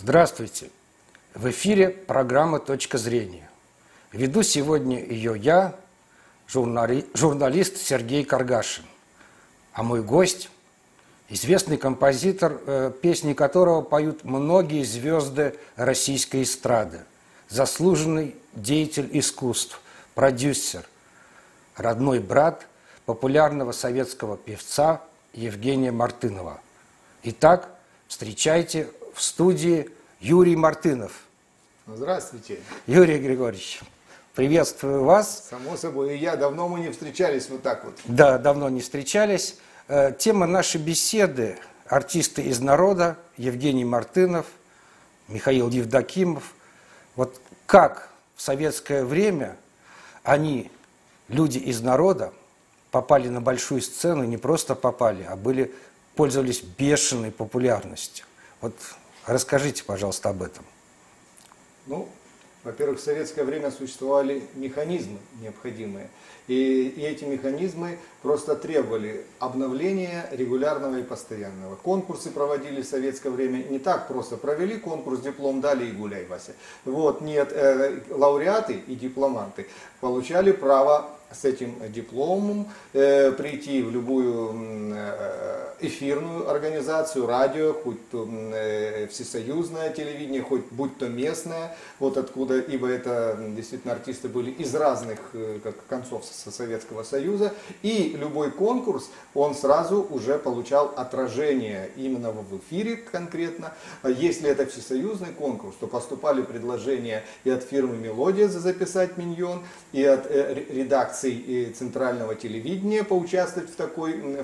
Здравствуйте! В эфире программа «Точка зрения». Веду сегодня ее я, журналист Сергей Каргашин, а мой гость – известный композитор, песни которого поют многие звезды российской эстрады, заслуженный деятель искусств, продюсер, родной брат популярного советского певца Евгения Мартынова. Итак, встречайте в студии Юрий Мартынов. Здравствуйте. Юрий Григорьевич, приветствую вас. Само собой, и я. Давно мы не встречались вот так вот. Да, давно не встречались. Тема нашей беседы – артисты из народа, Евгений Мартынов, Михаил Евдокимов. Вот как в советское время они, люди из народа, попали на большую сцену, не просто попали, а были... пользовались бешеной популярностью. Вот расскажите, пожалуйста, об этом. Ну, во-первых, в советское время существовали механизмы необходимые. И эти механизмы просто требовали обновления регулярного и постоянного. Конкурсы проводили в советское время не так просто. Провели конкурс, диплом дали и гуляй, Вася. Вот, нет, лауреаты и дипломанты получали право с этим дипломом прийти в любую эфирную организацию, радио, хоть то всесоюзное телевидение, хоть будь то местное, вот откуда, ибо это действительно артисты были из разных концов Советского Союза, и любой конкурс, он сразу уже получал отражение именно в эфире конкретно. Если это всесоюзный конкурс, то поступали предложения и от фирмы «Мелодия» записать «Миньон», и от редакции и центрального телевидения поучаствовать в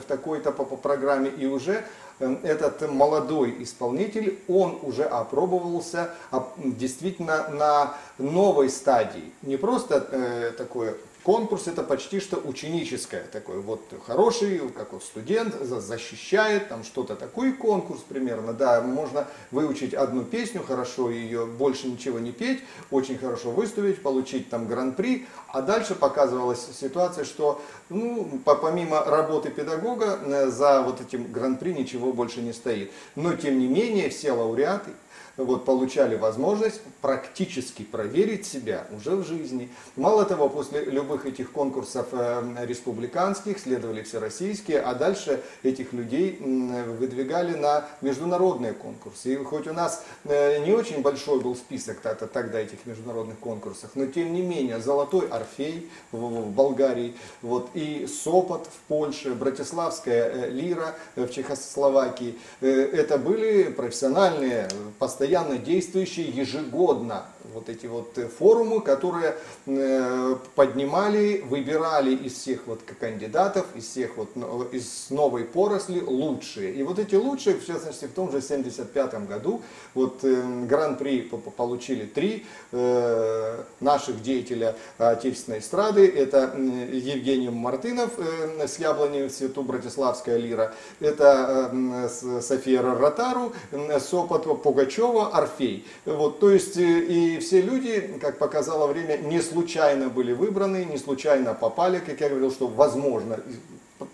такой-то программе, и уже этот молодой исполнитель, он уже опробовался действительно на новой стадии. Не просто такое... Конкурс — это почти что ученическое такое. Вот хороший, как вот студент, защищает там что-то. Такой конкурс примерно, да, можно выучить одну песню, хорошо ее, больше ничего не петь, очень хорошо выступить, получить там гран-при. А дальше показывалась ситуация, что, ну, помимо работы педагога, за вот этим гран-при ничего больше не стоит. Но, тем не менее, все лауреаты, вот, получали возможность практически проверить себя уже в жизни. Мало того, после любых этих конкурсов республиканских следовали всероссийские, а дальше этих людей выдвигали на международные конкурсы. И хоть у нас не очень большой был список тогда этих международных конкурсов, но тем не менее «Золотой Орфей» в Болгарии, вот, и «Сопот» в Польше, «Братиславская Лира» в Чехословакии, это были профессиональные, постоянно действующие ежегодно вот эти вот форумы, которые поднимали, выбирали из всех вот кандидатов, из всех вот, из новой поросли лучшие. И вот эти лучшие, в частности, в том же 1975 году, вот гран-при получили 3 наших деятеля отечественной эстрады. Это Евгений Мартынов с «Яблони в цвету», «Братиславская лира», это София Ротару, «Сопот», Пугачева, «Орфей». Вот, то есть и все люди, как показало время, не случайно были выбраны, не случайно попали, как я говорил, что возможно,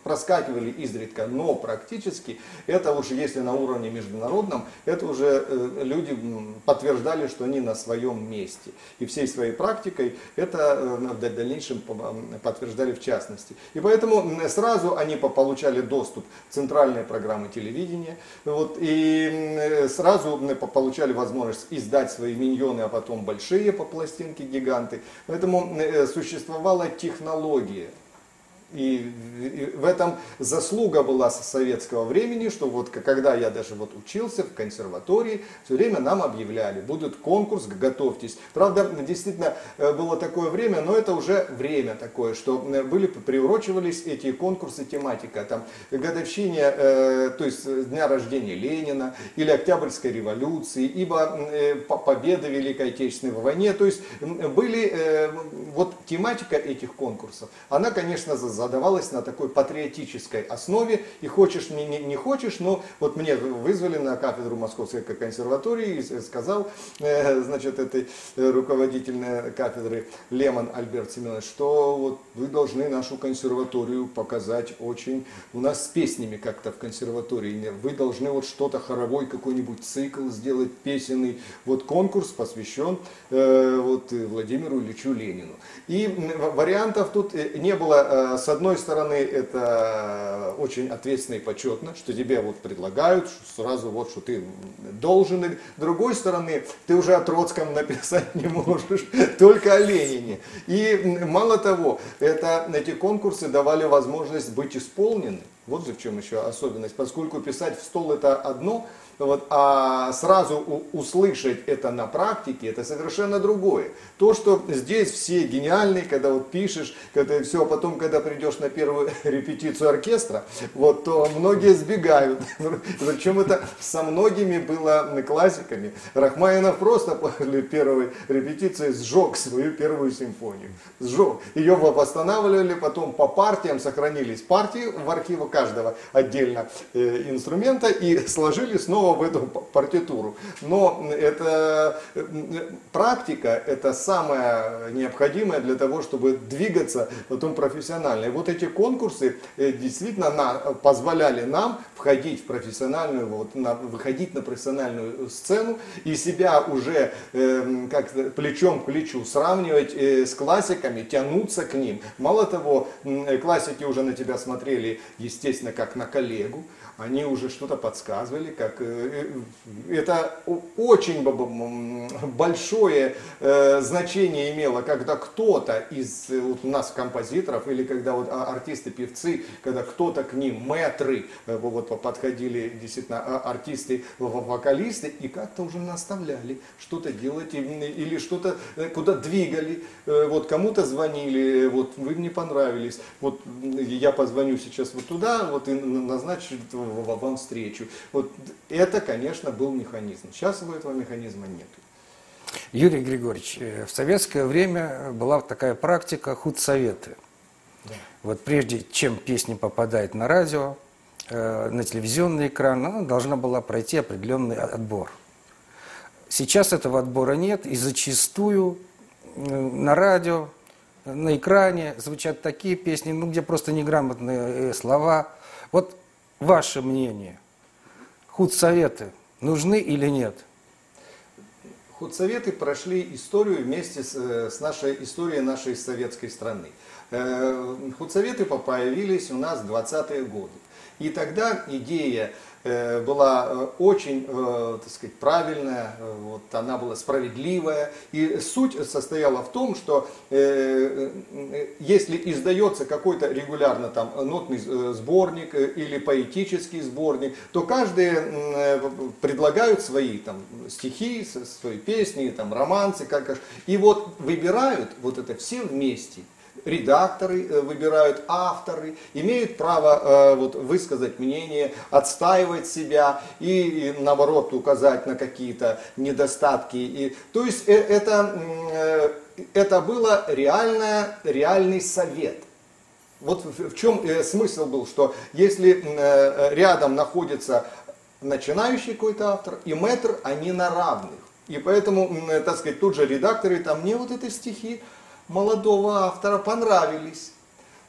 проскакивали изредка, но практически это уже, если на уровне международном, это уже люди подтверждали, что они на своем месте. И всей своей практикой это в дальнейшем подтверждали в частности. И поэтому сразу они получали доступ к центральной программе телевидения, вот, и сразу получали возможность издать свои миньоны, а потом большие по пластинке гиганты. Поэтому существовала технология. И в этом заслуга была со советского времени, что вот когда я даже вот учился в консерватории, все время нам объявляли, будет конкурс, готовьтесь. Правда, действительно было такое время, но это уже время такое, что были, приурочивались эти конкурсы, тематика, там, годовщине, то есть дня рождения Ленина или Октябрьской революции, ибо победа в Великой Отечественной войне, то есть были, вот тематика этих конкурсов, она, конечно, задавалась на такой патриотической основе, и хочешь, не хочешь, но вот мне вызвали на кафедру Московской консерватории и сказал, значит, этой руководительной кафедры Леман Альберт Семенович, что вот вы должны нашу консерваторию показать очень, у нас с песнями как-то в консерватории, вы должны вот что-то хоровой какой-нибудь цикл сделать, песенный, вот конкурс посвящен вот Владимиру Ильичу Ленину. И вариантов тут не было. С одной стороны, это очень ответственно и почетно, что тебе вот предлагают, что сразу вот, что ты должен. С другой стороны, ты уже о Троцком написать не можешь, только о Ленине. И мало того, эти конкурсы давали возможность быть исполнены. Вот в чем еще особенность, поскольку писать в стол это одно, вот, а сразу услышать это на практике, это совершенно другое. То, что здесь все гениальные, когда вот пишешь, когда все, а потом, когда придешь на первую репетицию оркестра, вот, то многие сбегают. Причем это со многими было классиками. Рахманинов просто после первой репетиции сжег свою первую симфонию. Сжег. Ее восстанавливали, потом по партиям сохранились партии в архивах каждого отдельно инструмента и сложили снова в эту партитуру. Но это практика, это самое необходимое для того, чтобы двигаться потом профессионально. И вот эти конкурсы действительно позволяли нам входить в профессиональную, вот, выходить на профессиональную сцену и себя уже как плечом к плечу сравнивать с классиками, тянуться к ним. Мало того, классики уже на тебя смотрели, естественно, как на коллегу. Они уже что-то подсказывали, как это очень большое значение имело, когда кто-то из вот у нас композиторов или когда вот артисты, певцы, когда кто-то к ним мэтры вот подходили, действительно артисты, вокалисты и как-то уже наставляли что-то делать или что-то куда двигали, вот кому-то звонили, вот вы мне понравились, вот я позвоню сейчас вот туда, вот и назначу вам встречу. Вот это, конечно, был механизм. Сейчас этого механизма нет. Юрий Григорьевич, в советское время была такая практика худсоветы. Да. Вот прежде чем песня попадает на радио, на телевизионный экран, она должна была пройти определенный отбор. Сейчас этого отбора нет, и зачастую на радио, на экране звучат такие песни, ну, где просто неграмотные слова. Вот ваше мнение, худсоветы нужны или нет? Худсоветы прошли историю вместе с нашей историей нашей советской страны. Худсоветы появились у нас в 20-е годы. И тогда идея была очень, так сказать, правильная, вот, она была справедливая. И суть состояла в том, что если издается какой-то регулярно там нотный сборник или поэтический сборник, то каждый предлагают свои там стихи, свои песни, там романсы, как и вот выбирают вот это все вместе. Редакторы выбирают, авторы имеют право вот, высказать мнение, отстаивать себя и наоборот указать на какие-то недостатки. И, то есть это было реальный совет. Вот в чем смысл был, что если рядом находится начинающий какой-то автор и мэтр, они на равных. И поэтому, так сказать, тут же редакторы, там, мне вот эти стихи молодого автора понравились.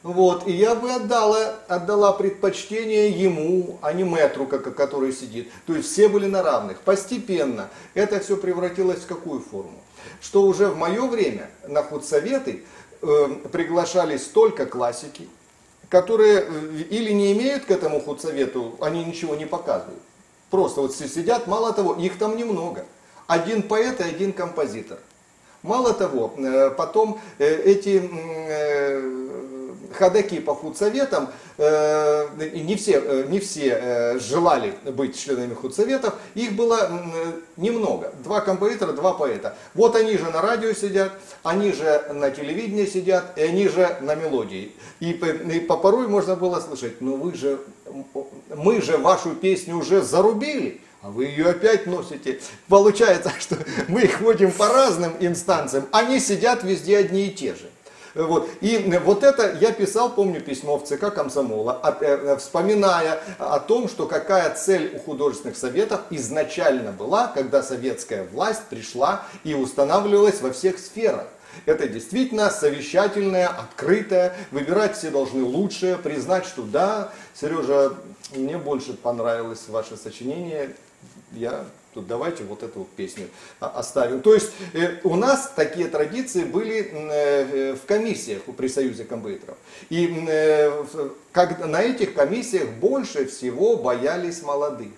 Вот, и я бы отдала предпочтение ему, а не мэтру, который сидит. То есть все были на равных. Постепенно это все превратилось в какую форму? Что уже в мое время на худсоветы приглашались только классики, которые или не имеют к этому худсовету, они ничего не показывают. Просто вот сидят, мало того, их там немного. Один поэт и один композитор. Мало того, потом эти ходаки по худсоветам, не все желали быть членами худсоветов, их было немного, 2 композитора, 2 поэта. Вот они же на радио сидят, они же на телевидении сидят, и они же на мелодии. И порой можно было слышать, ну мы же вашу песню уже зарубили. А вы ее опять носите. Получается, что мы их водим по разным инстанциям, они сидят везде одни и те же. Вот. И вот это я писал, помню, письмо в ЦК комсомола, вспоминая о том, что какая цель у художественных советов изначально была, когда советская власть пришла и устанавливалась во всех сферах. Это действительно совещательное, открытое, выбирать все должны лучшее, признать, что да, Сережа, мне больше понравилось ваше сочинение, я... Тут давайте вот эту песню оставим. То есть у нас такие традиции были в комиссиях при Союзе композиторов. И как на этих комиссиях больше всего боялись молодых.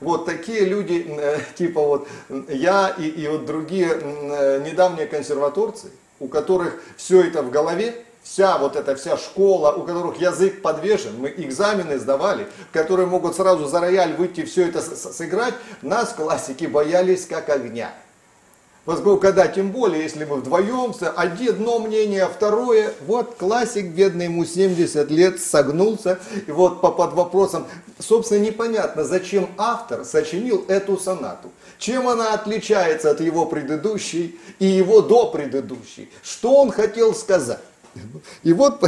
Вот такие люди, типа вот я и вот другие недавние консерваторцы, у которых все это в голове, вся вот эта вся школа, у которых язык подвешен, мы экзамены сдавали, которые могут сразу за рояль выйти, все это сыграть, нас классики боялись как огня. Поскольку когда, тем более, если мы вдвоем, одно мнение, второе, вот классик, бедный, ему 70 лет, согнулся, и вот под вопросом, собственно, непонятно, зачем автор сочинил эту сонату, чем она отличается от его предыдущей и его до предыдущей, что он хотел сказать. И вот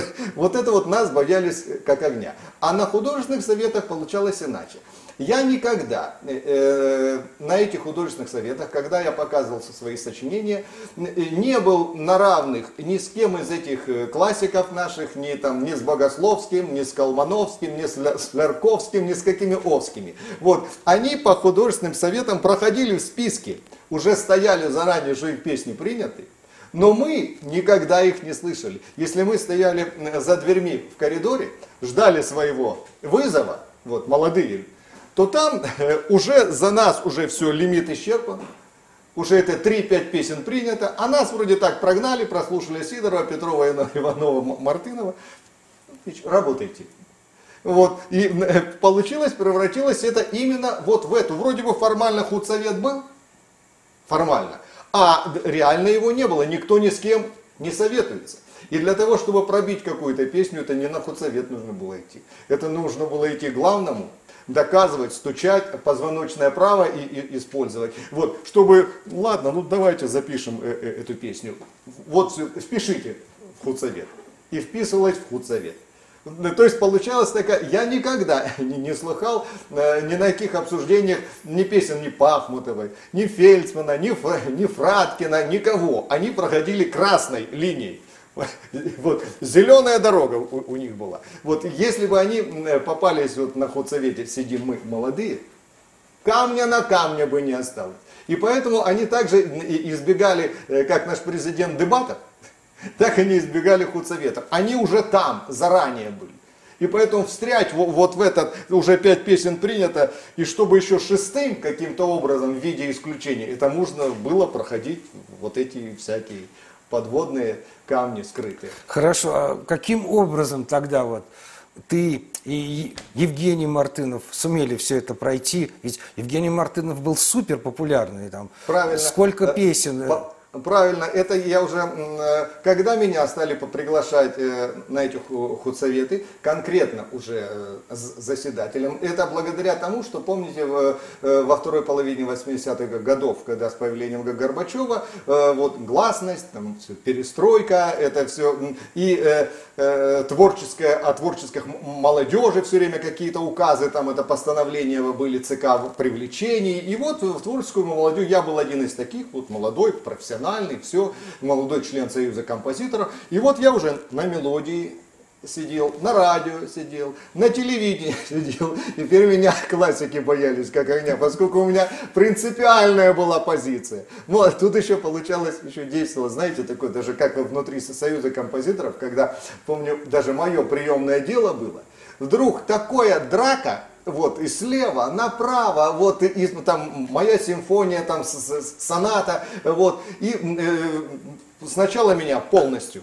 это вот нас боялись как огня. А на художественных советах получалось иначе. Я никогда на этих художественных советах, когда я показывал свои сочинения, не был на равных ни с кем из этих классиков наших, ни с Богословским, ни с Колмановским, ни с Лярковским, ни с какими Овскими. Вот. Они по художественным советам проходили в списке, уже стояли заранее, что их песни приняты. Но мы никогда их не слышали. Если мы стояли за дверьми в коридоре, ждали своего вызова, вот молодые, то там уже за нас уже все, лимит исчерпан. Уже это 3-5 песен принято. А нас вроде так прогнали, прослушали Сидорова, Петрова, Иванова, Мартынова. Работайте. Вот. И получилось, превратилось это именно вот в эту. Вроде бы формально худсовет был. Формально. А реально его не было, никто ни с кем не советуется. И для того, чтобы пробить какую-то песню, это не на худсовет нужно было идти. Это нужно было идти к главному, доказывать, стучать, позвоночное право и использовать. Вот, чтобы, ладно, ну давайте запишем эту песню. Вот, впишите в худсовет. И вписывалось в худсовет. То есть получалось такая, я никогда не слыхал ни на каких обсуждениях ни песен ни Пахмутовой, ни Фельцмана, ни Фраткина, никого. Они проходили красной линией. Вот, зеленая дорога у них была. Вот если бы они попались вот на худсовете, сидим мы молодые, камня на камне бы не осталось. И поэтому они также избегали, как наш президент, дебатов. Так они избегали худсоветов. Они уже там заранее были. И поэтому встрять вот в этот, уже 5 песен принято, и чтобы еще 6-м каким-то образом в виде исключения, это нужно было проходить вот эти всякие подводные камни скрытые. Хорошо, а каким образом тогда вот ты и Евгений Мартынов сумели все это пройти? Ведь Евгений Мартынов был супер популярный. Там. Правильно. Сколько песен... Правильно, это я уже, когда меня стали приглашать на эти худсоветы, конкретно уже заседателем, это благодаря тому, что, помните, во второй половине 80-х годов, когда с появлением Горбачева, вот гласность, там, перестройка, это все, и творческое, о творческих молодежи все время какие-то указы, там, это постановления были ЦК в привлечении, и вот в творческую молодежь, я был один из таких, вот молодой, профессиональный, все, молодой член Союза композиторов. И вот я уже на «Мелодии» сидел, на радио сидел, на телевидении сидел. И теперь меня классики боялись как огня, поскольку у меня принципиальная была позиция. Ну, а тут еще получалось, еще действовало, знаете, такое, даже как внутри Союза композиторов, когда, помню, даже мое приемное дело было, вдруг такая драка, вот, и слева направо, вот, и там моя симфония, там соната, вот, и сначала меня полностью,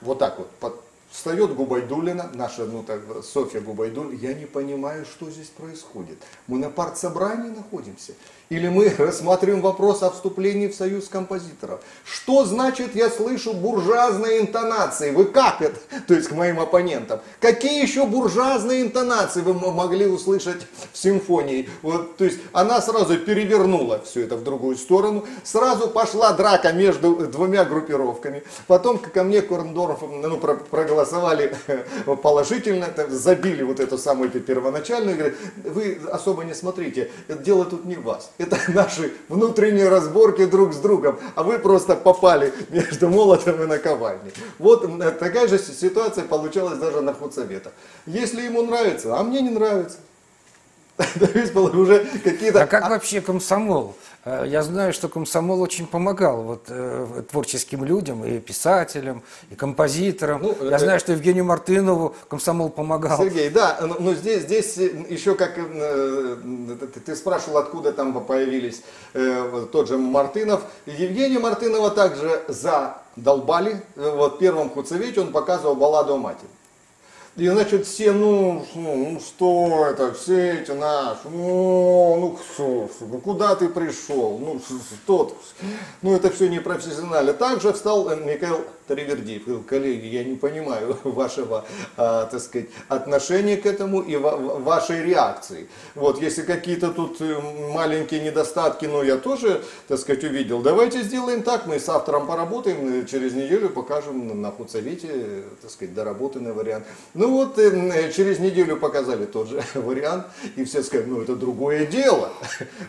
вот так вот, встает Губайдулина, наша, ну, так, Софья Губайдулина, я не понимаю, что здесь происходит, мы на партсобрании находимся, Или мы рассматриваем вопрос о вступлении в союз композиторов. Что значит, я слышу буржуазные интонации? Вы как это? То есть к моим оппонентам. Какие еще буржуазные интонации вы могли услышать в симфонии? Вот, то есть она сразу перевернула все это в другую сторону. Сразу пошла драка между двумя группировками. Потом ко мне Курндорф проголосовали положительно, забили вот эту самую первоначальную. Говорят, вы особо не смотрите, дело тут не в вас. Это наши внутренние разборки друг с другом, а вы просто попали между молотом и наковальней. Вот такая же ситуация получалась даже на худсоветах. Если ему нравится, а мне не нравится. Уже какие-то... А как вообще комсомол? Я знаю, что комсомол очень помогал вот, творческим людям, и писателям, и композиторам. Ну, я знаю, что Евгению Мартынову комсомол помогал. Сергей, да, но здесь еще как... Ты спрашивал, откуда там появились тот же Мартынов. Евгения Мартынова также задолбали. Вот в первом худсовете он показывал балладу о матери. И значит все, ну что это, все эти наши, ну куда ты пришел, ну что ты, ну это все непрофессионально. Также встал Микаэл Ревердив, говорил, коллеги, я не понимаю вашего, так сказать, отношения к этому и вашей реакции. Вот, если какие-то тут маленькие недостатки, но я тоже, так сказать, увидел, давайте сделаем так, мы с автором поработаем, через неделю покажем на худсовете, так сказать, доработанный вариант. Ну вот, через неделю показали тот же вариант, и все сказали, ну это другое дело.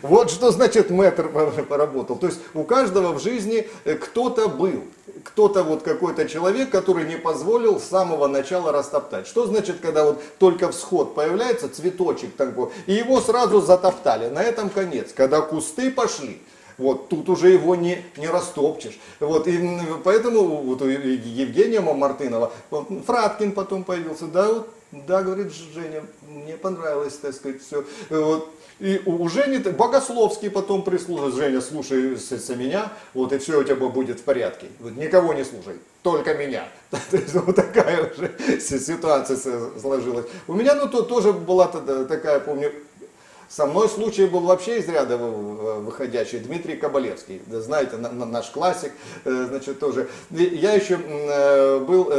Вот что значит мэтр поработал. То есть у каждого в жизни кто-то был, кто-то вот какой-то человек, который не позволил с самого начала растоптать. Что значит, когда вот только всход появляется, цветочек такой, и его сразу затоптали. На этом конец, когда кусты пошли. Вот, тут уже его не растопчешь. Вот, и поэтому вот, у Евгения Мартынова, вот, Фраткин потом появился, да, вот, да, говорит, Женя, мне понравилось, так сказать, все. Вот, и у Жени, Богословский потом прислушался, Женя, слушай меня, вот, и все у тебя будет в порядке. Вот, никого не слушай, только меня. То есть вот такая уже ситуация сложилась. У меня, ну, то тоже была такая, помню, со мной случай был вообще из ряда выходящий, Дмитрий Кабалевский, знаете, наш классик, значит, тоже. Я еще был,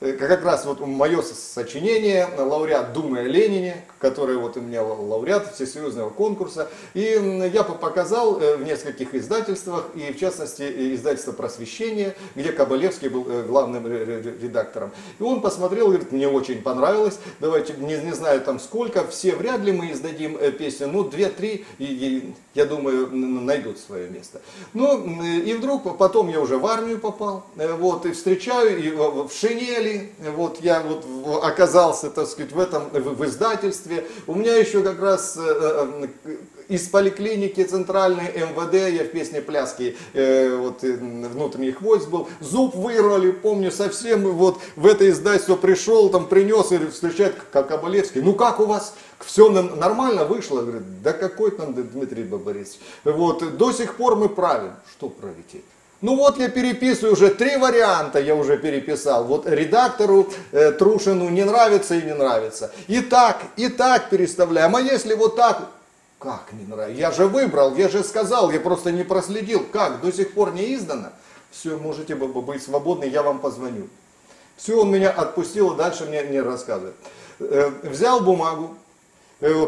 как раз вот мое сочинение, лауреат «Думы о Ленине», который вот у меня лауреат всесоюзного конкурса, и я показал в нескольких издательствах, и в частности издательство «Просвещение», где Кабалевский был главным редактором. И он посмотрел, говорит, мне очень понравилось, давайте, не знаю там сколько, все вряд ли мы издадим песню, ну 2-3, я думаю, найдут свое место. Ну и вдруг, потом я уже в армию попал, вот, и встречаю, и в шинели, вот я вот оказался, так сказать, в этом, в издательстве. У меня еще как раз из поликлиники центральной МВД, я в песне «Пляски», вот, внутренний гвоздь был, зуб вырвали, помню, совсем вот в это издательство пришел, там принес, и встречает Кабалевский, ну как у вас? Все нормально вышло? Говорит, да какой там Дмитрий Борисович, вот, до сих пор мы правим. Что правите? Ну вот я переписываю уже 3 варианта, я уже переписал. Вот редактору Трушину не нравится и не нравится. И так переставляем. А если вот так, как не нравится? Я же выбрал, я же сказал, я просто не проследил. Как, до сих пор не издано? Все, можете быть свободны, я вам позвоню. Все, он меня отпустил, и дальше мне не рассказывает. Взял бумагу,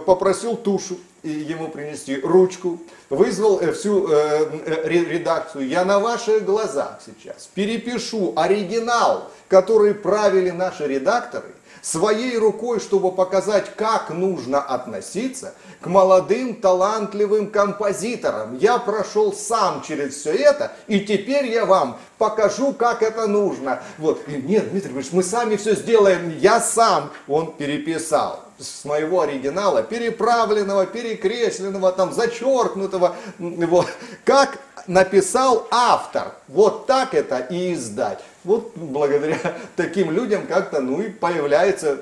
попросил тушу ему принести, ручку, вызвал всю редакцию. Я на ваших глазах сейчас перепишу оригинал, который правили наши редакторы, своей рукой, чтобы показать, как нужно относиться к молодым талантливым композиторам. Я прошел сам через все это, и теперь я вам покажу, как это нужно. Вот. И нет, Дмитрий Ильич, мы сами все сделаем, я сам. Он переписал с моего оригинала, переправленного, перекресленного, там, зачеркнутого, вот, как написал автор. Вот так это и издать. Вот благодаря таким людям как-то, ну, и появляется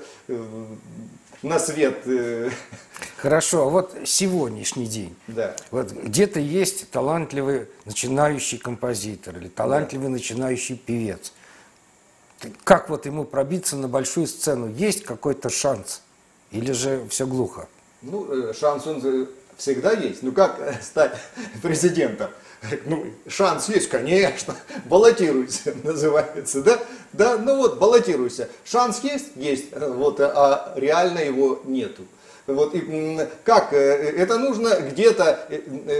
на свет. Хорошо, вот сегодняшний день. Да. Вот где-то есть талантливый начинающий композитор или талантливый, да, начинающий певец. Как вот ему пробиться на большую сцену? Есть какой-то шанс? Или же все глухо? Ну, шанс он всегда есть. Ну как стать президентом? Ну, шанс есть, конечно, баллотируйся, называется, да? Да, ну вот, баллотируйся. Шанс есть? Есть, вот, а реально его нету. Вот, и как? Это нужно где-то,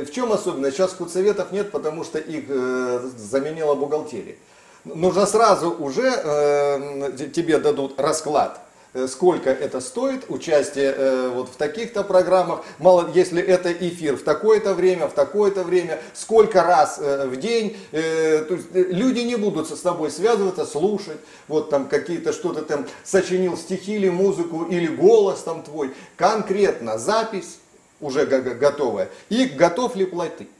в чем особенность? Сейчас худсоветов нет, потому что их заменила бухгалтерия. Нужно сразу уже, тебе дадут расклад, сколько это стоит, участие вот в таких-то программах, мало, если это эфир в такое-то время, сколько раз в день, то есть люди не будут с тобой связываться, слушать, вот там какие-то что-то там сочинил стихи или музыку, или голос там твой, конкретно запись уже готовая, и готов ли платить.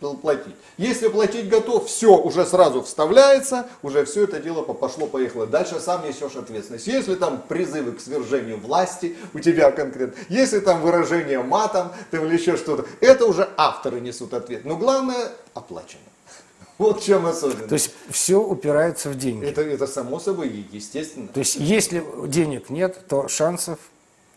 Если платить готов, все уже сразу вставляется, уже все это дело пошло-поехало. Дальше сам несешь ответственность. Если там призывы к свержению власти у тебя конкретно, если там выражение матом, там или еще что-то, это уже авторы несут ответ. Но главное, оплачено. Вот в чем особенность. То есть все упирается в деньги. Это само собой, естественно. То есть если денег нет, то шансов...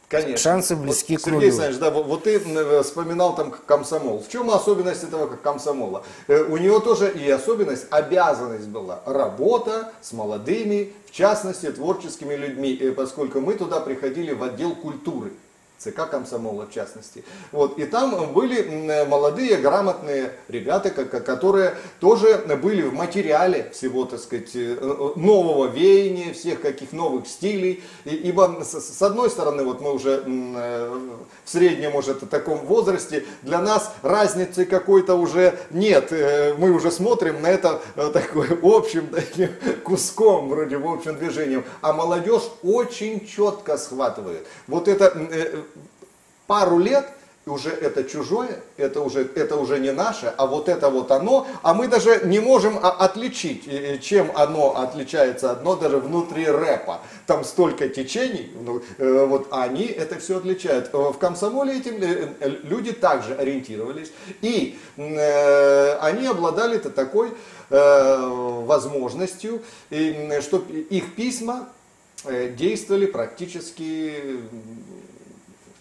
Конечно. Шансы близки вот, к нулю. Сергей Александрович, да, вот ты вспоминал там комсомол. В чем особенность этого комсомола? У него тоже и особенность, обязанность была. Работа с молодыми, в частности, творческими людьми, поскольку мы туда приходили в отдел культуры. ЦК комсомола, в частности. Вот. И там были молодые, грамотные ребята, которые тоже были в материале всего, так сказать, нового веяния, всех каких новых стилей. Ибо, с одной стороны, вот мы уже в среднем, может, в таком возрасте, для нас разницы какой-то уже нет. Мы уже смотрим на это такое общим таким куском, вроде в общем движением. А молодежь очень четко схватывает. Вот это... Пару лет уже это чужое, это уже не наше, а вот это вот оно, а мы даже не можем отличить, чем оно отличается одно даже внутри рэпа. Там столько течений, вот они это все отличают. В комсомоле этим люди также ориентировались, и они обладали-то такой возможностью, чтобы их письма действовали практически...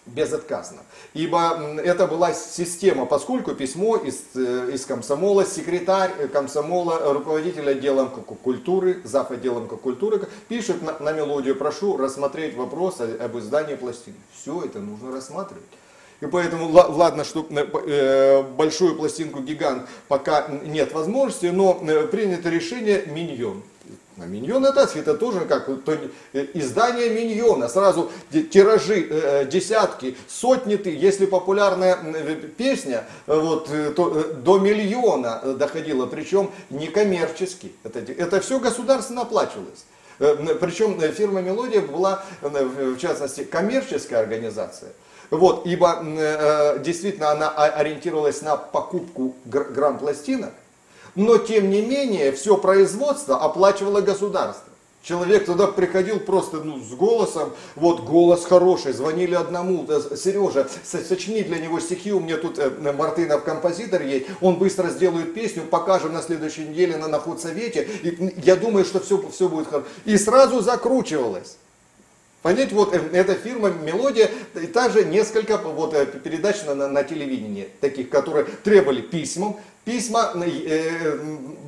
безотказно. Ибо это была система, поскольку письмо из комсомола, секретарь комсомола, руководитель отделом культуры, зав. Отделом культуры, пишет на мелодию: прошу рассмотреть вопрос об издании пластины. Все это нужно рассматривать. И поэтому, ладно, что большую пластинку «Гигант» пока нет возможности, но принято решение «Миньон». А «Миньон» это тоже как издание «Миньона». Сразу тиражи десятки, сотни, если популярная песня, вот, то до миллиона доходила, причем некоммерчески. Это все государственно оплачивалось. Причем фирма «Мелодия» была, в частности, коммерческая организация. Вот, ибо действительно она ориентировалась на покупку грамм-пластинок. Но, тем не менее, все производство оплачивало государство. Человек туда приходил просто с голосом, вот голос хороший, звонили одному: Сережа, сочини для него стихи, у меня тут Мартынов композитор есть, он быстро сделает песню, покажем на следующей неделе на худсовете, и я думаю, что все будет хорошо. И сразу закручивалось. Понять, вот эта фирма «Мелодия», и также несколько вот передач на телевидении, таких, которые требовали письмом. Письма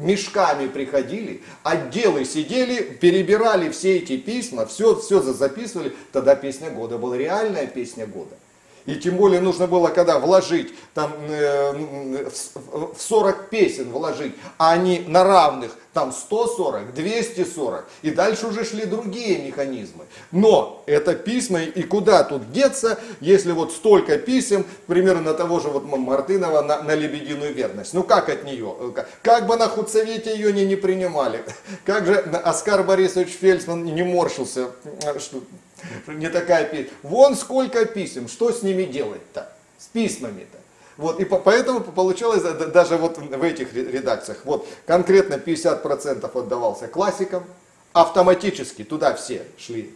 мешками приходили, отделы сидели, перебирали все эти письма, все записывали. Тогда песня года была, реальная песня года. И тем более нужно было, когда вложить, там, в 40 песен вложить, а они на равных, там 140, 240. И дальше уже шли другие механизмы. Но это письма, и куда тут деться, если вот столько писем, примерно того же вот Мартынова на «Лебединую верность». Ну как от нее? Как бы на худсовете ее не принимали. Как же Оскар Борисович Фельцман не морщился, что... Не такая песня. Вон сколько писем, что с ними делать-то, с письмами-то. Вот, и поэтому получалось даже вот в этих редакциях. Вот конкретно 50% отдавался классикам, автоматически туда все шли,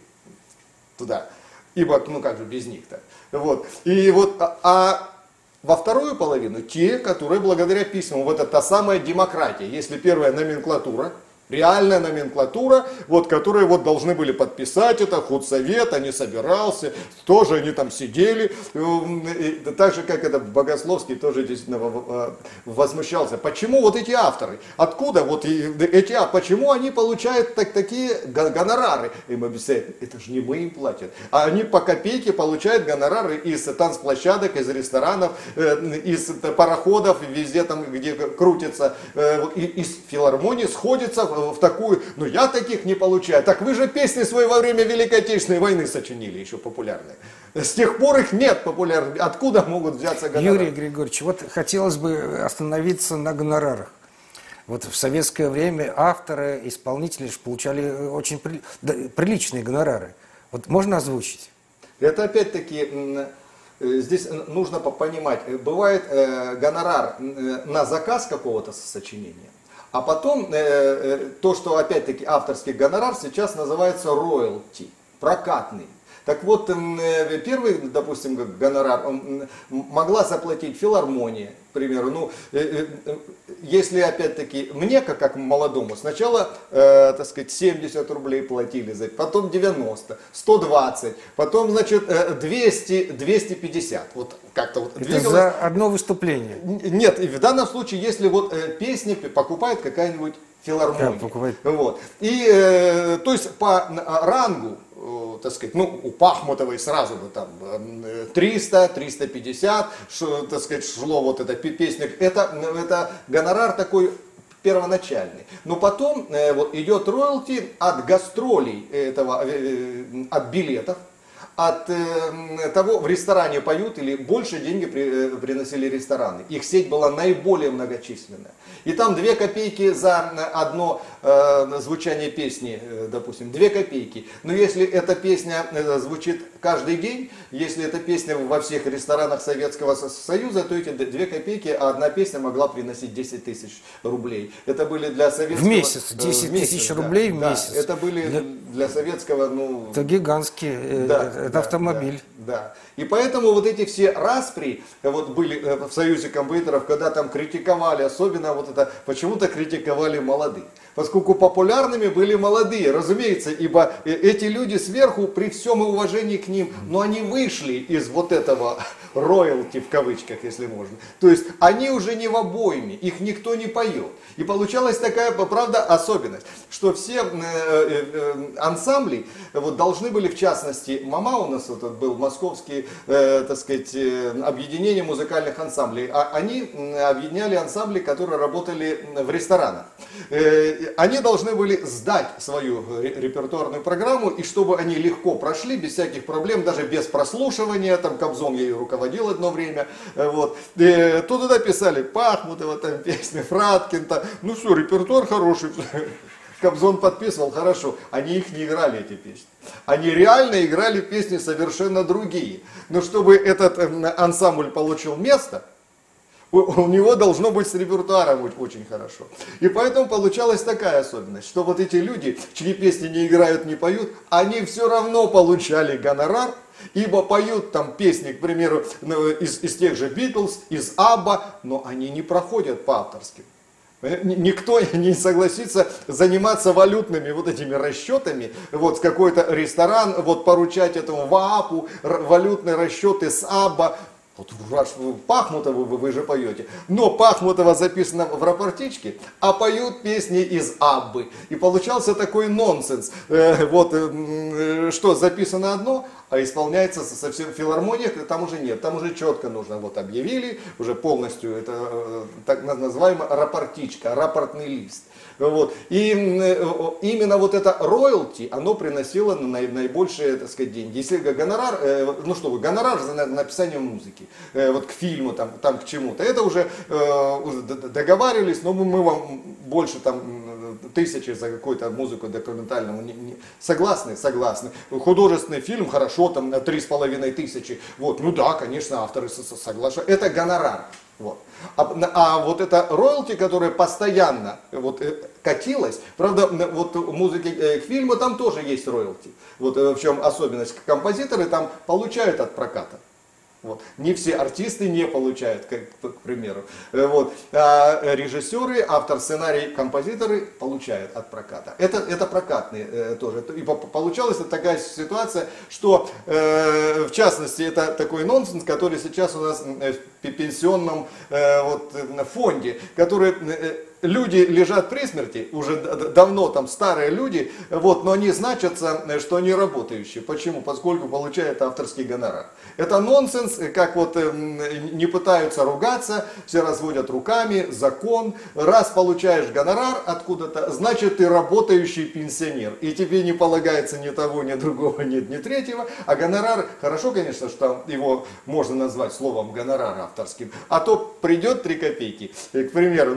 туда. Ибо, ну как же без них-то. Вот. И вот, во вторую половину те, которые благодаря письмам, вот это та самая демократия. Если первая номенклатура, Реальная номенклатура, вот, которые вот должны были подписать это, худсовет, они собирался, тоже они там сидели. И так же, как это Богословский тоже действительно возмущался. Почему вот эти авторы, откуда вот эти авторы, почему они получают такие гонорары? Им объясняют, это же не мы им платят. А они по копейке получают гонорары из танцплощадок, из ресторанов, из пароходов, везде там, где крутится, из филармонии сходится в такую, но я таких не получаю. Так вы же песни свои во время Великой Отечественной войны сочинили, еще популярные. С тех пор их нет популярных. Откуда могут взяться гонорары? Юрий Григорьевич, вот хотелось бы остановиться на гонорарах. Вот в советское время авторы, исполнители получали очень приличные гонорары. Вот можно озвучить? Это опять-таки... Здесь нужно понимать, бывает гонорар на заказ какого-то сочинения, а потом то, что опять-таки авторский гонорар сейчас называется роялти, прокатный. Так вот, первый, допустим, гонорар могла заплатить филармония, к примеру. Ну, если, опять-таки, мне, как молодому, сначала, так сказать, 70 рублей платили, потом 90, 120, потом, значит, 200, 250. Вот как-то вот. Это за одно выступление? Нет, в данном случае, если вот песни покупает какая-нибудь филармония. Да, покупает. Вот. И, то есть, по рангу, так сказать, ну, у Пахмутовой сразу бы там 300, 350, так сказать, шло вот эта песня. Это гонорар такой первоначальный. Но потом вот, идет роялти от гастролей, этого, от билетов, от того, в ресторане поют или больше деньги приносили рестораны. Их сеть была наиболее многочисленная. И там 2 копейки за одно звучание песни, допустим, 2 копейки. Но если эта песня звучит каждый день, если эта песня во всех ресторанах Советского Союза, то эти 2 копейки, а одна песня могла приносить 10 тысяч рублей. Это были для советского... В месяц, 10 тысяч рублей в месяц. Да, это были для советского, ну... Это гигантские... Да. Это автомобиль. Да, да. И поэтому вот эти все распри вот были в Союзе композиторов, когда там критиковали, особенно вот это, почему-то критиковали молодых. Поскольку популярными были молодые, разумеется, ибо эти люди сверху, при всем уважении к ним, но они вышли из вот этого роялти, в кавычках, если можно. То есть они уже не в обойме, их никто не поет. И получалась такая, правда, особенность, что все ансамбли вот, должны были, в частности, «Мама» у нас вот, был московский, так сказать, объединение музыкальных ансамблей. Они объединяли ансамбли, которые работали в ресторанах. Они должны были сдать свою репертуарную программу, и чтобы они легко прошли, без всяких проблем, даже без прослушивания, там Кобзон ею руководил одно время, вот, то туда писали Пахмутова, там песни, Фраткин, там, ну все, репертуар хороший, Кобзон подписывал, хорошо, они их не играли, эти песни. Они реально играли песни совершенно другие, но чтобы этот ансамбль получил место, у него должно быть с репертуаром очень хорошо. И поэтому получалась такая особенность, что вот эти люди, чьи песни не играют, не поют, они все равно получали гонорар, ибо поют там песни, к примеру, из тех же Beatles, из ABBA, но они не проходят по авторским. Никто не согласится заниматься валютными вот этими расчетами, вот какой-то ресторан, вот поручать этому ВААПу валютные расчеты с ABBA. Вот Пахмутова вы же поете, но Пахмутова записана в рапортичке, а поют песни из Аббы. И получался такой нонсенс, вот что записано одно, а исполняется совсем в филармониях, там уже нет, там уже четко нужно, вот объявили, уже полностью, это так называемая рапортичка, рапортный лист. Вот. И именно вот это роялти, оно приносило наибольшие, так сказать, деньги. Если гонорар, ну что вы, гонорар за написание музыки, вот к фильму, там к чему-то, это уже договаривались, но мы вам больше там 1000 за какую-то музыку документальную. Согласны? Согласны. Художественный фильм, хорошо, там 3500. Вот, ну да, конечно, авторы соглашаются. Это гонорар. Вот. А вот это роялти, которое постоянно вот, катилось, правда, вот в музыке к фильму там тоже есть роялти. Вот в чем особенность. Композиторы там получают от проката. Вот. Не все артисты не получают, к примеру. Вот. А режиссеры, автор сценарий, композиторы получают от проката. Это прокатные тоже. И получалась такая ситуация, что в частности это такой нонсенс, который сейчас у нас в пенсионном фонде, который... Люди лежат при смерти, уже давно там старые люди, вот, но они значатся, что они работающие. Почему? Поскольку получают авторский гонорар. Это нонсенс, как вот не пытаются ругаться, все разводят руками, закон. Раз получаешь гонорар откуда-то, значит ты работающий пенсионер. И тебе не полагается ни того, ни другого, нет, ни третьего. А гонорар, хорошо, конечно, что его можно назвать словом гонорар авторским, а то придет 3 копейки, к примеру,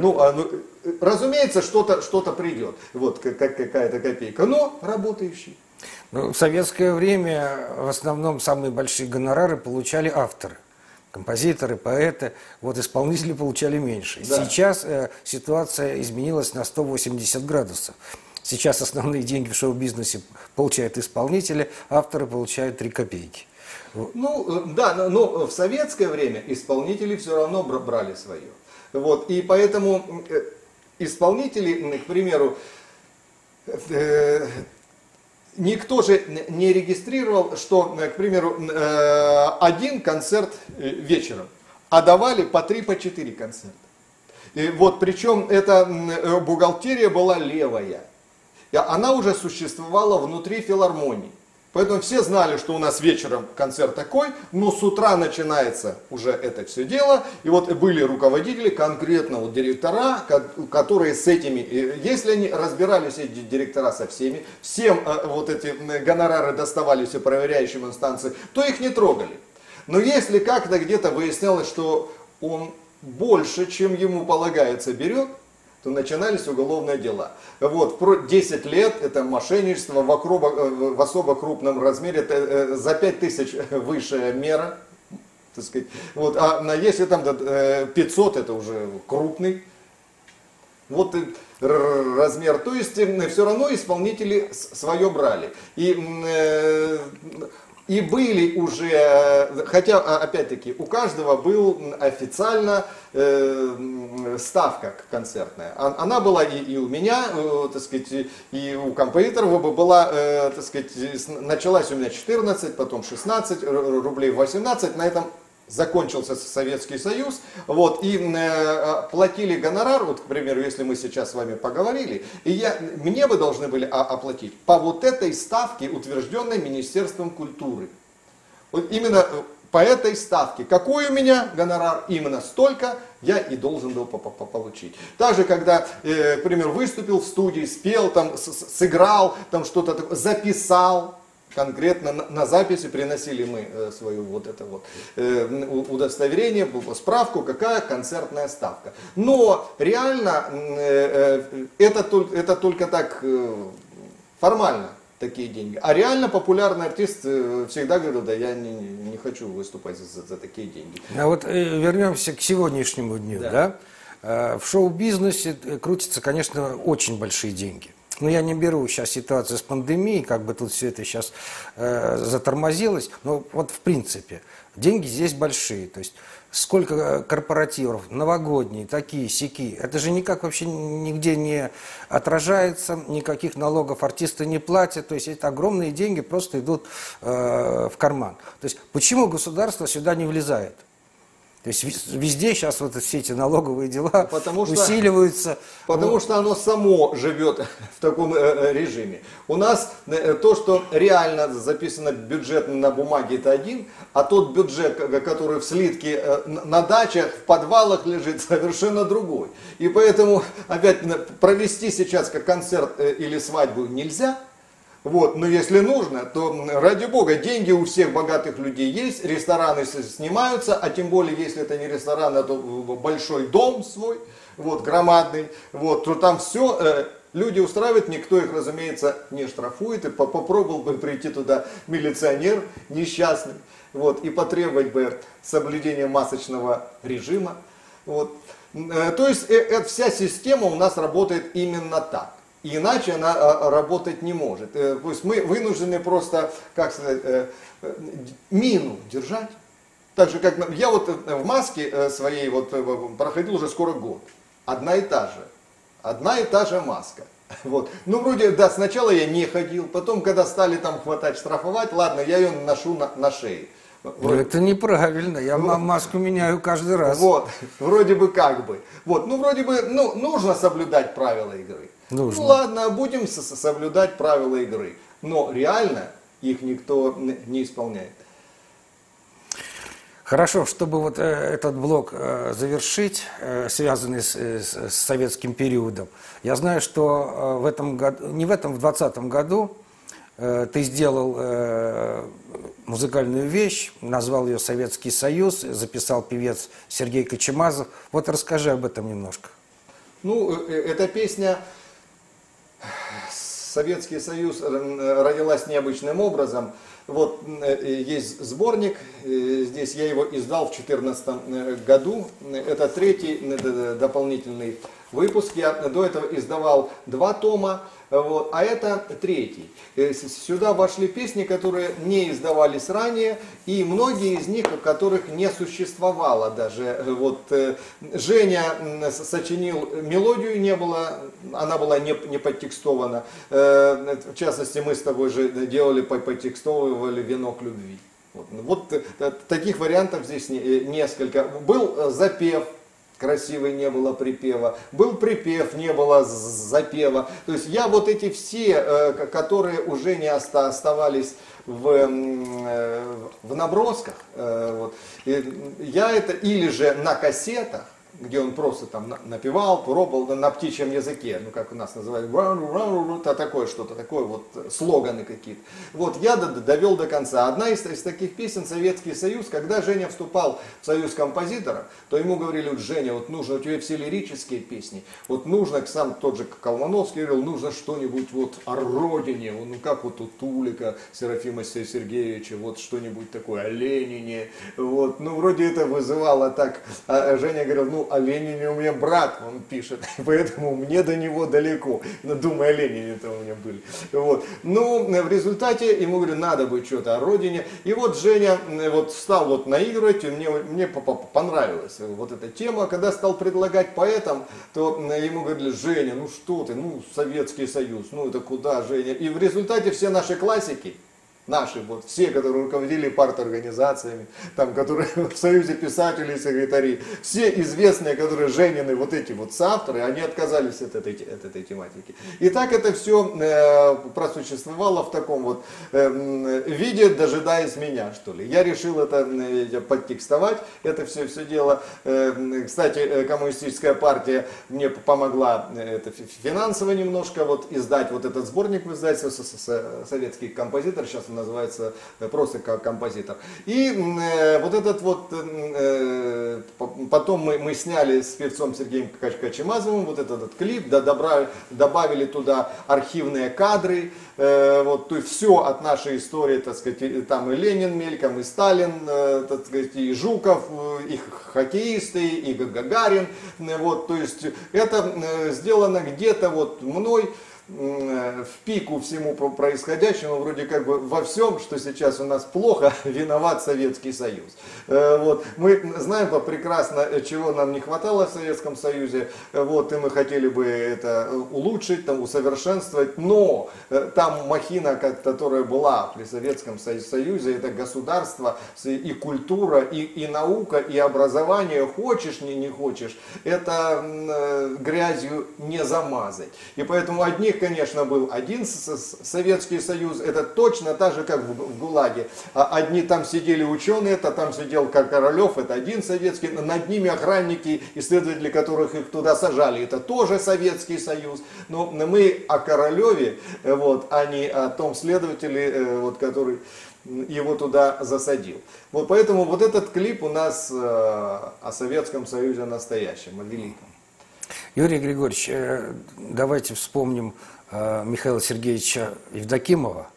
разумеется, что-то придет, вот какая-то копейка, но работающий. Ну, в советское время в основном самые большие гонорары получали авторы. Композиторы, поэты, вот исполнители получали меньше. Да. Сейчас ситуация изменилась на 180 градусов. Сейчас основные деньги в шоу-бизнесе получают исполнители, авторы получают 3 копейки. Ну да, но в советское время исполнители все равно брали свое. Вот, и поэтому исполнители, к примеру, никто же не регистрировал, что, к примеру, один концерт вечером, а давали по 3-4 концерта. И вот, причем эта бухгалтерия была левая, она уже существовала внутри филармонии. Поэтому все знали, что у нас вечером концерт такой, но с утра начинается уже это все дело. И вот были руководители, конкретно вот директора, которые с этими, если они разбирались, эти директора со всеми, всем вот эти гонорары доставались и проверяющим инстанции, то их не трогали. Но если как-то где-то выяснялось, что он больше, чем ему полагается, берет, то начинались уголовные дела. Вот, 10 лет, это мошенничество в особо крупном размере, это за 5000 высшая мера, так сказать. Вот, а если там 500, это уже крупный вот размер. То есть все равно исполнители свое брали. И были уже, хотя, опять-таки, у каждого был официально ставка концертная. Она была и у меня, так сказать, и у композиторов была, так сказать, началась у меня 14, потом 16, рублей 18, на этом закончился Советский Союз, вот, и платили гонорар, вот, к примеру, если мы сейчас с вами поговорили, и мне бы должны были оплатить по вот этой ставке, утвержденной Министерством культуры. Вот именно по этой ставке. Какой у меня гонорар? Именно столько я и должен был получить. Также, когда, к примеру, выступил в студии, спел, там, сыграл, там что-то такое, записал. Конкретно на записи приносили мы свое вот это вот удостоверение, справку, какая концертная ставка. Но реально это только так формально такие деньги. А реально популярный артист всегда говорил, да я не хочу выступать за такие деньги. А вот вернемся к сегодняшнему дню. Да. Да? В шоу-бизнесе крутятся, конечно, очень большие деньги. Но я не беру сейчас ситуацию с пандемией, как бы тут все это сейчас затормозилось. Но вот в принципе, деньги здесь большие. То есть сколько корпоративов, новогодние, такие, сяки. Это же никак вообще нигде не отражается, никаких налогов артисты не платят. То есть это огромные деньги просто идут в карман. То есть почему государство сюда не влезает? То есть везде сейчас вот все эти налоговые дела усиливаются. Потому что оно само живет в таком режиме. У нас то, что реально записано бюджет на бумаге, это один, а тот бюджет, который в слитке на дачах, в подвалах лежит, совершенно другой. И поэтому опять провести сейчас как концерт или свадьбу нельзя. Вот, но если нужно, то ради бога, деньги у всех богатых людей есть, рестораны снимаются, а тем более, если это не ресторан, а то большой дом свой, вот, громадный, вот, то там все, люди устраивают, никто их, разумеется, не штрафует, и попробовал бы прийти туда милиционер несчастный, вот, и потребовать бы соблюдения масочного режима, вот, то есть, эта вся система у нас работает именно так. Иначе она работать не может. То есть мы вынуждены просто, как сказать, мину держать. Так же, как я вот в маске своей вот проходил уже скоро год. Одна и та же маска. Вот. Ну, вроде, да, сначала я не ходил, потом, когда стали там хватать, штрафовать, ладно, я ее ношу на шее. Вроде... Это неправильно, я вот маску меняю каждый раз. Вот, вроде бы как бы. Вот, ну, вроде бы, ну, нужно соблюдать правила игры. Нужно. Ну, ладно, будем соблюдать правила игры. Но реально их никто не исполняет. Хорошо, чтобы вот этот блок завершить, связанный с советским периодом, я знаю, что в этом году, не в этом, в 2020 году ты сделал музыкальную вещь, назвал ее «Советский Союз», записал певец Сергей Кочемазов. Вот расскажи об этом немножко. Ну, эта песня «Советский Союз» родилась необычным образом. Вот есть сборник, здесь я его издал в 2014 году, это третий дополнительный выпуск, я до этого издавал 2 тома, вот, а это 3-й. Сюда вошли песни, которые не издавались ранее, и многие из них, которых не существовало даже. Вот, Женя сочинил «Мелодию», не было, она была не подтекстована. В частности, мы с тобой же делали, подтекстовывали «Венок любви». Вот таких вариантов здесь несколько. Был запев. Красивый, не было припева. Был припев, не было запева. То есть я вот эти все, которые уже не оставались в набросках, вот, я это или же на кассетах, где он просто там напевал, пробовал на птичьем языке, ну как у нас называют, такое что-то, такое вот слоганы какие-то. Вот я довел до конца. Одна из таких песен «Советский Союз», когда Женя вступал в союз композиторов, то ему говорили: Женя, вот нужно у тебя все лирические песни, вот нужно, сам тот же Колмановский говорил, нужно что-нибудь вот о родине, ну как вот у Тулика Серафима Сергеевича, вот что-нибудь такое о Ленине, вот, ну вроде это вызывало так, а Женя говорил: ну, о Ленине у меня брат, он пишет, поэтому мне до него далеко. Но думаю, о Ленине-то у меня были. Вот. Ну, в результате ему говорю, надо бы что-то о родине. И вот Женя вот стал вот наигрывать, и мне понравилась вот эта тема. Когда стал предлагать поэтам, то ему говорили: Женя, ну что ты, ну Советский Союз, ну это куда, Женя? И в результате все наши классики, наши, вот все, которые руководили парторганизациями, там, которые в Союзе писателей, секретари, все известные, которые Женины, вот эти вот соавторы, они отказались от этой тематики. И так это все просуществовало в таком вот виде, дожидаясь меня, что ли. Я решил это подтекстовать, это все дело. Кстати, коммунистическая партия мне помогла это финансово немножко, вот, издать вот этот сборник в издательстве «Советский композитор», сейчас он называется просто как «Композитор». И вот этот вот, потом мы сняли с певцом Сергеем Кочемазовым вот этот клип, да, добавили туда архивные кадры, вот, то есть все от нашей истории, так сказать, там и Ленин мельком, и Сталин, так сказать, и Жуков, и хоккеисты, и Гагарин, вот, то есть это сделано где-то вот мной, в пику всему происходящему, вроде как бы во всем, что сейчас у нас плохо, виноват Советский Союз. Вот. Мы знаем прекрасно, чего нам не хватало в Советском Союзе, вот, и мы хотели бы это улучшить, там, усовершенствовать, но там махина, которая была при Советском Союзе, это государство, и культура, и наука, и образование, хочешь, не хочешь, это грязью не замазать. И поэтому одних, конечно, был один Советский Союз, это точно так же, как в ГУЛАГе. Одни там сидели ученые, это там сидел Королев, это один советский, над ними охранники, исследователи которых их туда сажали, это тоже Советский Союз. Но мы о Королеве, вот, а не о том следователе, вот, который его туда засадил. Вот поэтому вот этот клип у нас о Советском Союзе настоящем, о великом. Юрий Григорьевич, давайте вспомним Михаила Сергеевича Евдокимова.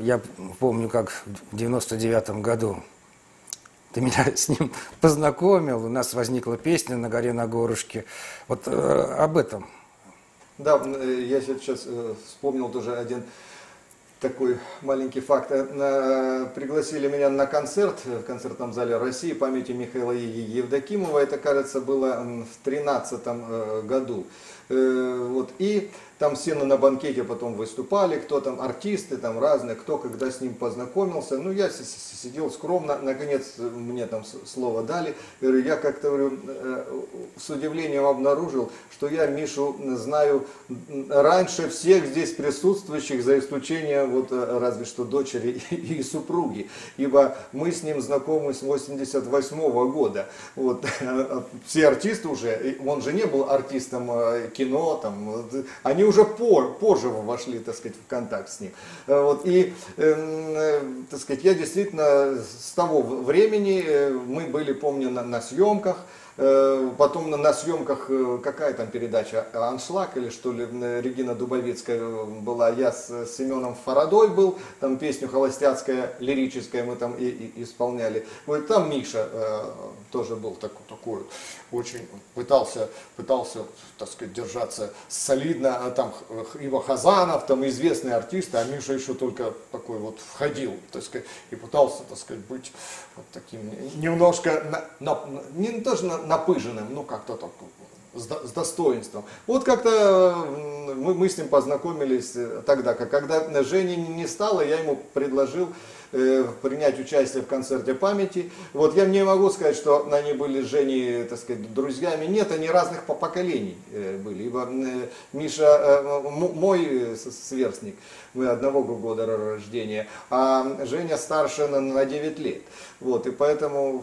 Я помню, как в 1999 году ты меня с ним познакомил, у нас возникла песня «На горе на горушке». Вот об этом. Да, я сейчас вспомнил тоже один такой маленький факт. Пригласили меня на концерт в концертном зале России памяти Михаила Евдокимова. Это, кажется, было в 2013 году. Вот. И там все на банкете потом выступали, кто там артисты, там разные, кто когда с ним познакомился. Ну, я сидел скромно, наконец мне там слово дали. Я как-то с удивлением обнаружил, что я Мишу знаю раньше всех здесь присутствующих, за исключением вот разве что дочери и супруги. Ибо мы с ним знакомы с 1988 года. Вот. Все артисты уже, он же не был артистом кино, там, они уже позже вошли, так сказать, в контакт с ним. Вот, и, так сказать, я действительно с того времени, мы были, помню, на съемках, потом на съемках, какая там передача, «Аншлаг» или что ли, Регина Дубовицкая была, я с Семеном Фарадой был, там песню холостяцкая, лирическая мы там и исполняли. Вот там Миша тоже был такой, очень пытался, так сказать, держаться солидно, а там Ива Хазанов, там известные артисты, а Миша еще только такой вот входил, так сказать, и пытался, так сказать, быть вот таким немножко, не тоже напыженным, но как-то так, с достоинством. Вот как-то мы с ним познакомились тогда, когда Жени не стало, я ему предложил принять участие в концерте памяти. Вот я не могу сказать, что они были с Женей, так сказать, друзьями. Нет, они разных поколений были. Ибо Миша мой сверстник, мы одного года рождения, а Женя старше на 9 лет. Вот, и поэтому,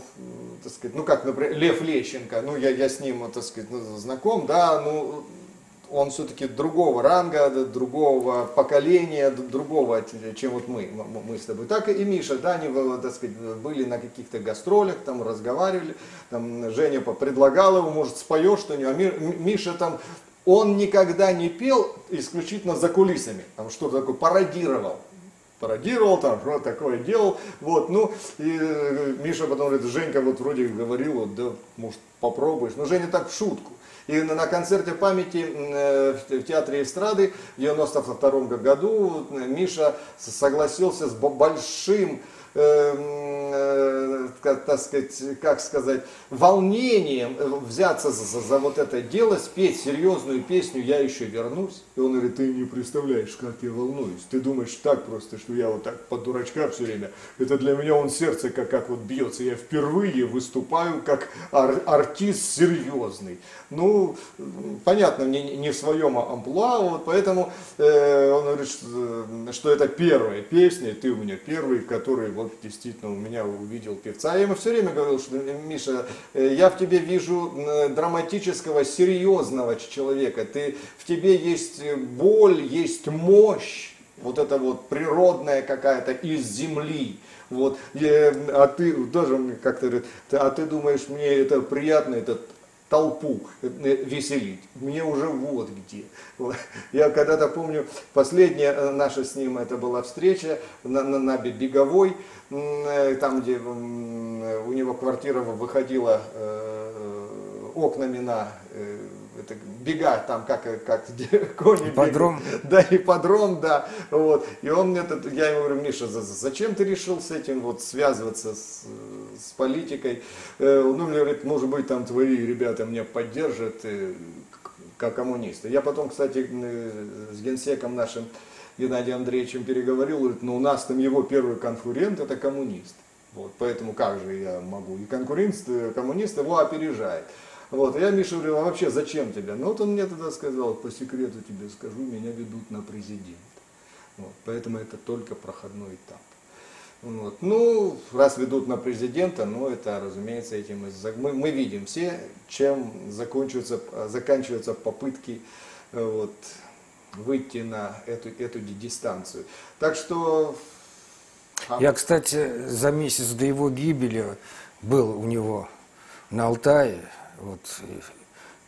так сказать, ну как, например, Лев Лещенко, ну я с ним, так сказать, знаком, да, ну... Он все-таки другого ранга, другого поколения, другого, чем вот мы с тобой. Так и Миша, да, они, так сказать, были на каких-то гастролях, там разговаривали, там Женя предлагала ему, может, споешь что-нибудь, а Миша там, он никогда не пел исключительно за кулисами, там что-то такое пародировал, там что такое делал, вот, ну, и Миша потом говорит, Женька вот вроде говорил, вот, да, может, попробуешь, но Женя так в шутку. И на концерте памяти в Театре эстрады в 1992 году Миша согласился с большим, так сказать, как сказать, волнением взяться за вот это дело, спеть серьезную песню «Я еще вернусь». И он говорит, ты не представляешь, как я волнуюсь. Ты думаешь так просто, что я вот так под дурачка все время. Это для меня он сердце как вот бьется. Я впервые выступаю как артист серьезный. Ну, понятно, не в своем амплуа, вот поэтому он говорит, что это первая песня, и ты у меня первый, который вот действительно у меня увидел певца. Я ему все время говорил, что, Миша, я в тебе вижу драматического, серьезного человека. В тебе есть боль, есть мощь, вот эта вот природная какая-то из земли. Вот. А ты даже как-то говорит, а ты думаешь, мне это приятно, это толпу веселить. Мне уже вот где. Я когда-то помню, последняя наша с ним это была встреча на Беговой, там где у него квартира выходила окнами на это бега, там как кони ипподром. Да, ипподром, да. Вот. И он этот, я ему говорю, Миша, зачем ты решил с этим вот связываться с политикой? Ну, мне говорит, может быть, там твои ребята меня поддержат, как коммунисты. Я потом, кстати, с генсеком нашим Геннадием Андреевичем переговорил, говорит, ну, у нас там его первый конкурент это коммунист. Вот, поэтому как же я могу? И коммунист его опережает. Вот, я Миша говорил, а вообще зачем тебя? Ну вот он мне тогда сказал, по секрету тебе скажу, меня ведут на президент. Вот, поэтому это только проходной этап. Вот, ну, раз ведут на президента, ну это, разумеется, этим мы видим все, чем заканчиваются попытки вот, выйти на эту дистанцию. Так что... Я, кстати, за месяц до его гибели был у него на Алтае. Вот.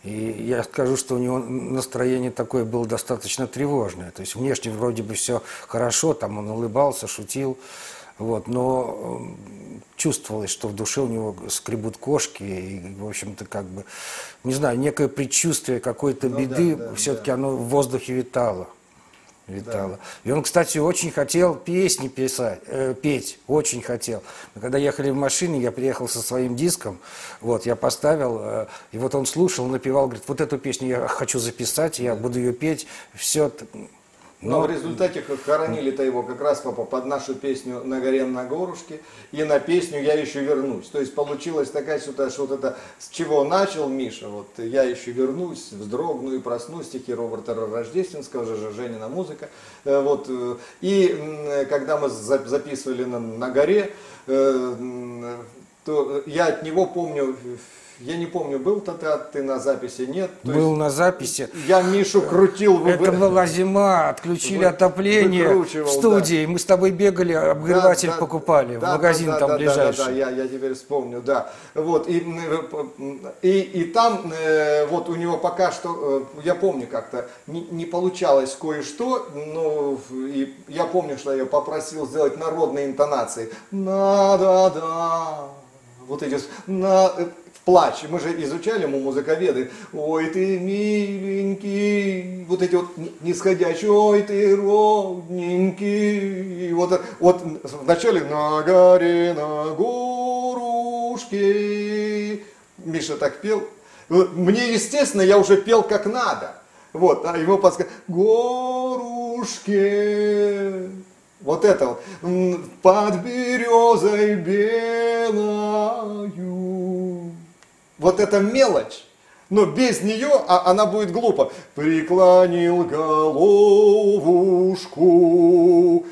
И я скажу, что у него настроение такое было достаточно тревожное. То есть внешне вроде бы все хорошо, там он улыбался, шутил, вот, но чувствовалось, что в душе у него скребут кошки, и, в общем-то, как бы, не знаю, некое предчувствие какой-то беды, все-таки оно в воздухе витало. витала. Да. И он, кстати, очень хотел песни писать, петь, очень хотел. Мы когда ехали в машине, я приехал со своим диском, вот, я поставил, и вот он слушал, напевал, говорит, вот эту песню я хочу записать, я буду ее петь, все. Но в результате хоронили-то его как раз под нашу песню «На горе на горушке» и на песню «Я еще вернусь». То есть получилась такая ситуация, что вот это, с чего начал Миша, вот «Я еще вернусь», «Вздрогну и проснусь», стихи Роберта Рождественского, же Женина музыка. Вот. И когда мы записывали «На горе», то я от него помню... Я не помню, был-то ты на записи, нет? Был на записи. Я Мишу крутил. Это была зима, отключили отопление в студии. Да. Мы с тобой бегали, обогреватель покупали. Да, в магазин там ближайший. Да, я теперь вспомню, да. Вот, и там вот у него пока что, я помню как-то, не получалось кое-что, но и я помню, что я попросил сделать народные интонации. Вот эти... Плач. Мы же изучали, мы музыковеды. Ой, ты миленький. Вот эти вот нисходящие. Ой, ты родненький. Вот вначале на горе, на горушке. Миша так пел. Мне, естественно, я уже пел как надо. Вот, а его подсказали. Горушке. Вот это вот. Под березой белою. Вот это мелочь, но без нее она будет глупо. Преклонил головушку,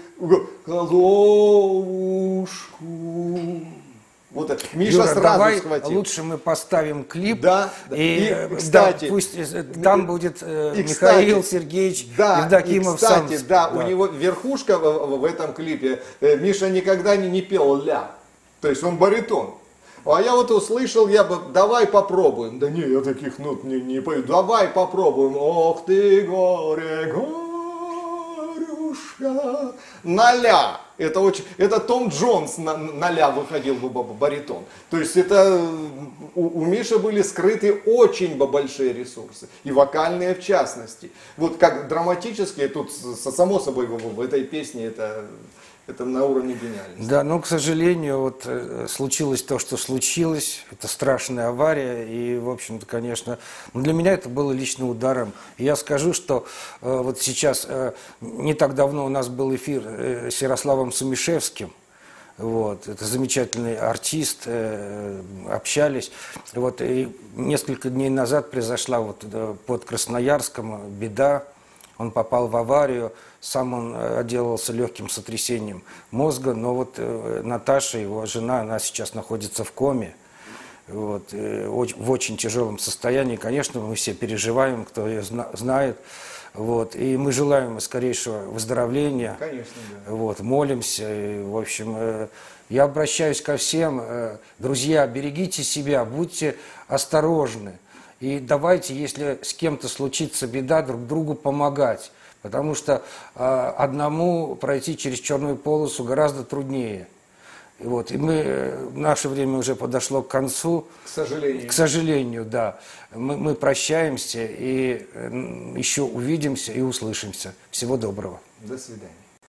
головушку. Вот это. Миша, Юра, сразу давай схватил. Лучше мы поставим клип. Да, и кстати, да, пусть там будет Михаил, кстати, Сергеевич, да, Евдокимов. Кстати, сам, да, у него верхушка в этом клипе. Миша никогда не пел ля, то есть он баритон. А я вот услышал, я бы, давай попробуем. Да не, я таких нот не пою. Давай попробуем. Ох ты, горе, горюшка. На ля. Это очень, это Том Джонс на ля выходил в баритон. То есть это у Миши были скрыты очень большие ресурсы. И вокальные в частности. Вот как драматические, тут само собой в этой песне это... Это на уровне гениальности. Да, но, к сожалению, вот случилось то, что случилось. Это страшная авария. И, в общем-то, конечно, для меня это было лично ударом. И я скажу, что вот сейчас, не так давно у нас был эфир с Ярославом Сумишевским. Вот, это замечательный артист, общались. Вот, и несколько дней назад произошла вот под Красноярском беда. Он попал в аварию, сам он отделался легким сотрясением мозга, но вот Наташа, его жена, она сейчас находится в коме, вот, в очень тяжелом состоянии. Конечно, мы все переживаем, кто ее знает. Вот, и мы желаем скорейшего выздоровления. Конечно, да. Вот, молимся. И, в общем, я обращаюсь ко всем. Друзья, берегите себя, будьте осторожны. И давайте, если с кем-то случится беда, друг другу помогать. Потому что одному пройти через черную полосу гораздо труднее. И, вот, и мы, наше время уже подошло к концу. К сожалению. К сожалению, да. Мы прощаемся и еще увидимся и услышимся. Всего доброго. До свидания.